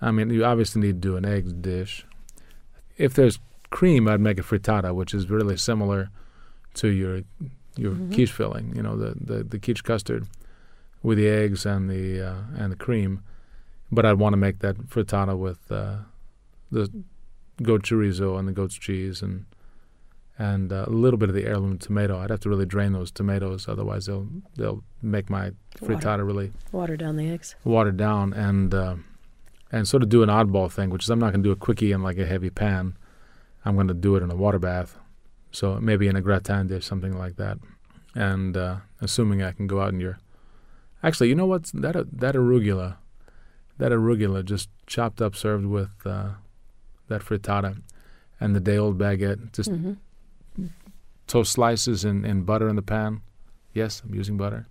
I mean, you obviously need to do an eggs dish. If there's cream, I'd make a frittata, which is really similar to your your mm-hmm. quiche filling. You know, the, the, the quiche custard with the eggs and the uh, and the cream. But I'd want to make that frittata with uh, the goat chorizo and the goat's cheese and and a little bit of the heirloom tomato. I'd have to really drain those tomatoes, otherwise they'll they'll make my frittata water, really water down the eggs. Water down and uh, and sort of do an oddball thing, which is I'm not going to do a quickie in like a heavy pan. I'm going to do it in a water bath, so maybe in a gratin dish, something like that. And uh, assuming I can go out in your, actually, you know what? That uh, that arugula, that arugula just chopped up, served with uh, that frittata and the day-old baguette, just. Mm-hmm. Toast slices and, and butter in the pan. Yes, I'm using butter.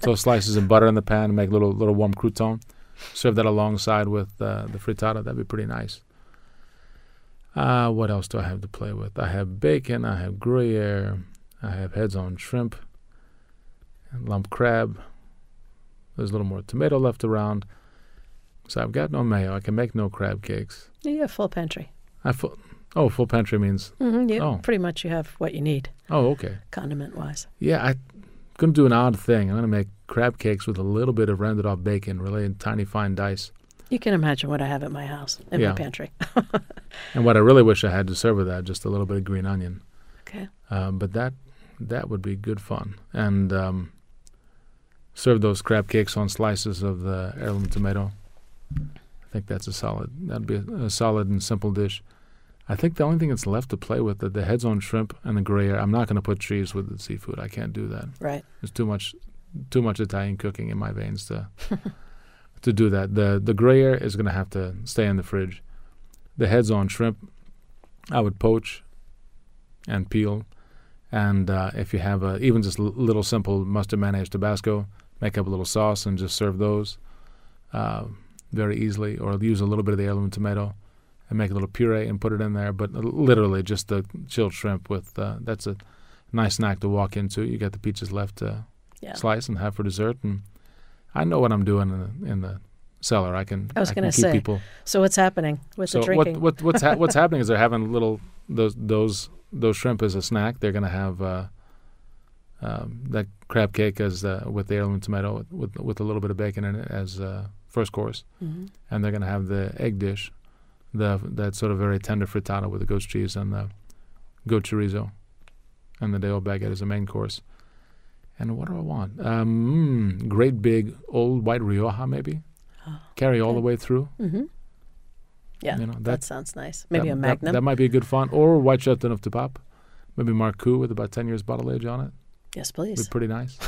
Toast slices and butter in the pan, and make little little warm crouton. Serve that alongside with uh, the frittata. That'd be pretty nice. Uh, what else do I have to play with? I have bacon. I have Gruyere. I have heads on shrimp and lump crab. There's a little more tomato left around. So I've got no mayo. I can make no crab cakes. You have full pantry. I full. Oh, full pantry means... Mm-hmm, yeah, oh. Pretty much you have what you need. Oh, okay. Condiment-wise. Yeah, I'm going to do an odd thing. I'm going to make crab cakes with a little bit of rendered off bacon, really in tiny, fine dice. You can imagine what I have at my house, in yeah. my pantry. And what I really wish I had to serve with that, just a little bit of green onion. Okay. Um, but that that would be good fun. And um, serve those crab cakes on slices of the heirloom tomato. I think that's a solid. That'd be a, a solid and simple dish. I think the only thing that's left to play with are the heads on shrimp and the Gruyere. I'm not going to put cheese with the seafood. I can't do that. Right. There's too much, too much Italian cooking in my veins to, to do that. The the Gruyere is going to have to stay in the fridge. The heads on shrimp, I would poach, and peel, and uh, if you have a, even just l- little simple mustard, mayonnaise, Tabasco, make up a little sauce and just serve those uh, very easily. Or use a little bit of the heirloom tomato. And make a little puree and put it in there, but literally just the chilled shrimp with uh, that's a nice snack to walk into. You got the peaches left to yeah. slice and have for dessert, and I know what I'm doing in the, in the cellar. I can. I was going to say. People. So what's happening with so the drinking? What, what, what's ha- what's happening is they're having little those those those shrimp as a snack. They're going to have uh, um, that crab cake as uh, with the heirloom tomato with with a little bit of bacon in it as uh, first course, mm-hmm. and they're going to have the egg dish. The, that sort of very tender frittata with the goat's cheese and the goat chorizo and the day-old baguette as a main course. And what do I want? Um, mm, great big old white Rioja, maybe? Oh, carry okay. all the way through? Mm-hmm. Yeah, you know, that, that sounds nice. Maybe that, a Magnum. That, that might be a good font. Or white Chateauneuf to pop. Maybe Marcoux with about ten years bottle age on it. Yes, please. Would be pretty nice.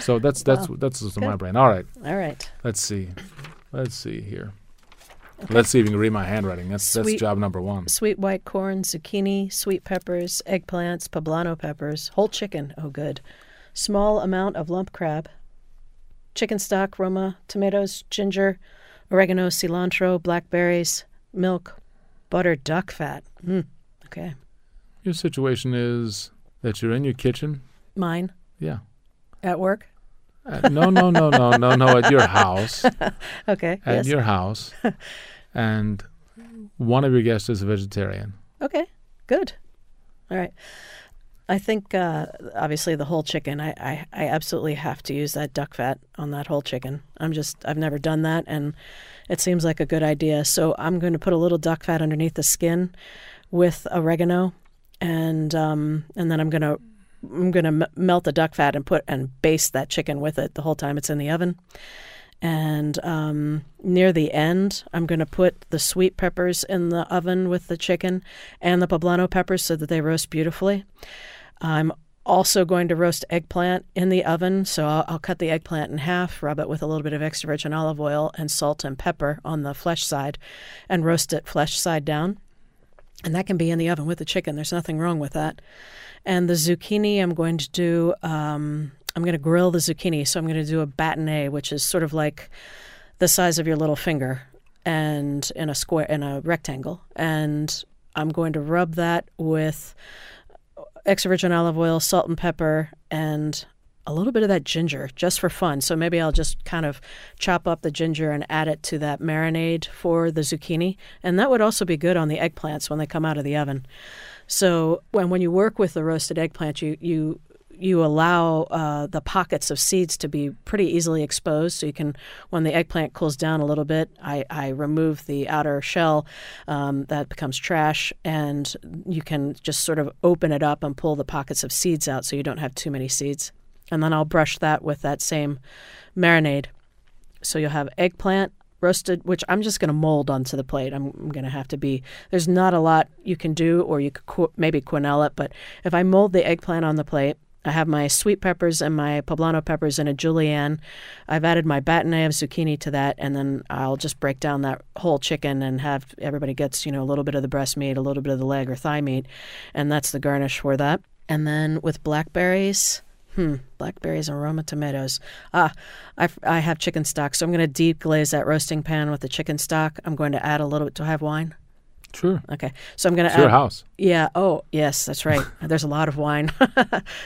So that's that's wow. that's what's in my brain. All right. All right. Let's see. Let's see here. Okay. Let's see if you can read my handwriting. That's sweet, that's job number one. Sweet white corn, zucchini, sweet peppers, eggplants, poblano peppers, whole chicken. Oh, good. Small amount of lump crab, chicken stock, Roma, tomatoes, ginger, oregano, cilantro, blackberries, milk, butter, duck fat. Mm. Okay. Your situation is that you're in your kitchen. Mine? Yeah. At work? Uh, no, no, no, no, no, no, at your house. Okay. At yes. your house. And one of your guests is a vegetarian. Okay, good. All right. I think, uh, obviously, the whole chicken, I, I, I absolutely have to use that duck fat on that whole chicken. I'm just, I've never done that, and it seems like a good idea. So I'm going to put a little duck fat underneath the skin with oregano, and um, and then I'm going to, I'm going to m- melt the duck fat and put and baste that chicken with it the whole time it's in the oven. And um, near the end, I'm going to put the sweet peppers in the oven with the chicken and the poblano peppers so that they roast beautifully. I'm also going to roast eggplant in the oven. So I'll, I'll cut the eggplant in half, rub it with a little bit of extra virgin olive oil and salt and pepper on the flesh side and roast it flesh side down. And that can be in the oven with the chicken. There's nothing wrong with that. And the zucchini, I'm going to do, um, I'm going to grill the zucchini. So I'm going to do a batignolles, which is sort of like the size of your little finger and in a square, in a rectangle. And I'm going to rub that with extra virgin olive oil, salt and pepper, and a little bit of that ginger just for fun. So maybe I'll just kind of chop up the ginger and add it to that marinade for the zucchini. And that would also be good on the eggplants when they come out of the oven. So when, when you work with the roasted eggplant, you, you you allow uh, the pockets of seeds to be pretty easily exposed. So you can, when the eggplant cools down a little bit, I, I remove the outer shell um, that becomes trash, and you can just sort of open it up and pull the pockets of seeds out so you don't have too many seeds. And then I'll brush that with that same marinade. So you'll have eggplant roasted, which I'm just going to mold onto the plate. I'm, I'm going to have to be, there's not a lot you can do, or you could qu- maybe quenelle it, but if I mold the eggplant on the plate, I have my sweet peppers and my poblano peppers in a julienne. I've added my batonnet of zucchini to that, and then I'll just break down that whole chicken and have everybody gets, you know, a little bit of the breast meat, a little bit of the leg or thigh meat, and that's the garnish for that. And then with blackberries, hmm, blackberries and Roma tomatoes. Ah, I, I have chicken stock, so I'm going to deep glaze that roasting pan with the chicken stock. I'm going to add a little bit. Do I have wine? Sure. Okay. So I'm going to add. It's your house. Yeah. Oh, yes, that's right. There's a lot of wine.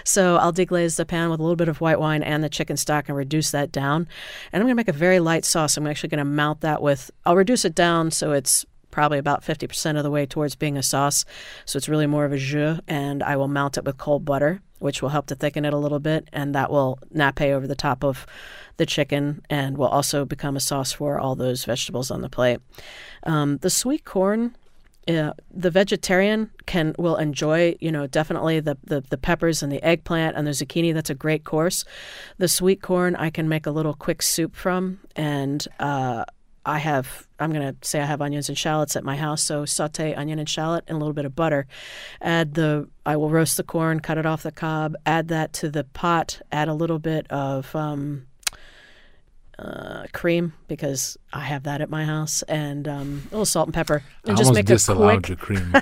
So I'll deglaze the pan with a little bit of white wine and the chicken stock and reduce that down. And I'm going to make a very light sauce. I'm actually going to mount that with, I'll reduce it down so it's probably about fifty percent of the way towards being a sauce. So it's really more of a jus, and I will mount it with cold butter, which will help to thicken it a little bit, and that will nappe over the top of the chicken and will also become a sauce for all those vegetables on the plate. Um, the sweet corn... Yeah, the vegetarian can will enjoy, you know, definitely the, the, the peppers and the eggplant and the zucchini. That's a great course. The sweet corn I can make a little quick soup from, and uh, I have, I'm going to say I have onions and shallots at my house, so saute onion and shallot and a little bit of butter. Add the, I will roast the corn, cut it off the cob, add that to the pot, add a little bit of... Um, Uh, cream, because I have that at my house, and um, a little salt and pepper, and I just make a quick your cream.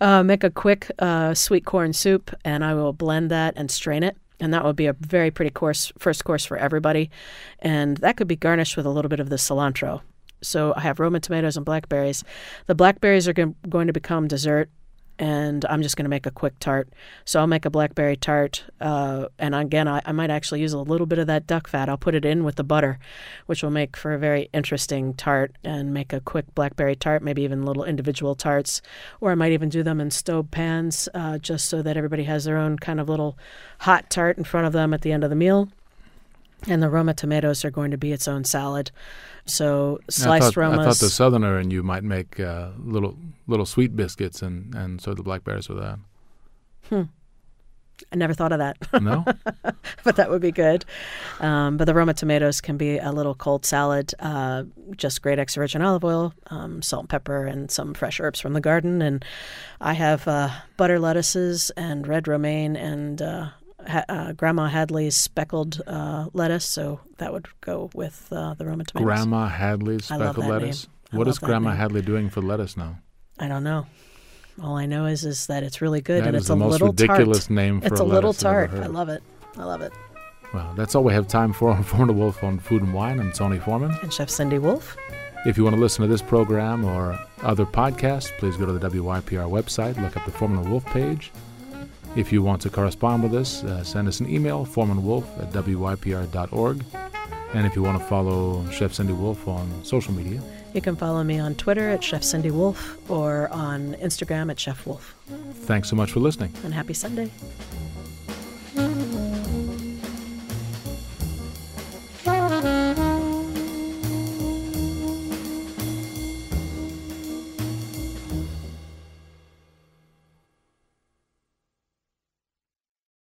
uh, make a quick uh, sweet corn soup, and I will blend that and strain it, and that will be a very pretty course, first course for everybody, and that could be garnished with a little bit of the cilantro. So I have Roma tomatoes and blackberries. The blackberries are g- going to become dessert, and I'm just going to make a quick tart. So I'll make a blackberry tart, uh, and again, I, I might actually use a little bit of that duck fat. I'll put it in with the butter, which will make for a very interesting tart, and make a quick blackberry tart, maybe even little individual tarts, or I might even do them in stove pans, uh, just so that everybody has their own kind of little hot tart in front of them at the end of the meal. And the Roma tomatoes are going to be its own salad. So sliced Romas. I thought the Southerner and you might make uh, little little sweet biscuits and, and serve the blackberries with that. Hmm. I never thought of that. No? But that would be good. Um, but the Roma tomatoes can be a little cold salad, uh, just great extra virgin olive oil, um, salt and pepper, and some fresh herbs from the garden. And I have uh, butter lettuces and red romaine and... Uh, Uh, Grandma Hadley's speckled uh, lettuce, so that would go with uh, the Roma tomatoes. Grandma Hadley's speckled lettuce? What is Grandma name. Hadley doing for lettuce now? I don't know. All I know is is that it's really good, that and it's a little tart. That is the most ridiculous name for it's a, a little tart. I love it. I love it. Well, that's all we have time for on Foreman Wolf on Food and Wine. I'm Tony Foreman. And Chef Cindy Wolf. If you want to listen to this program or other podcasts, please go to the W Y P R website, look up the Foreman Wolf page. If you want to correspond with us, uh, send us an email, foreman wolf at w y p r dot org. And if you want to follow Chef Cindy Wolf on social media, you can follow me on Twitter at Chef Cindy Wolf or on Instagram at Chef Wolf. Thanks so much for listening. And happy Sunday.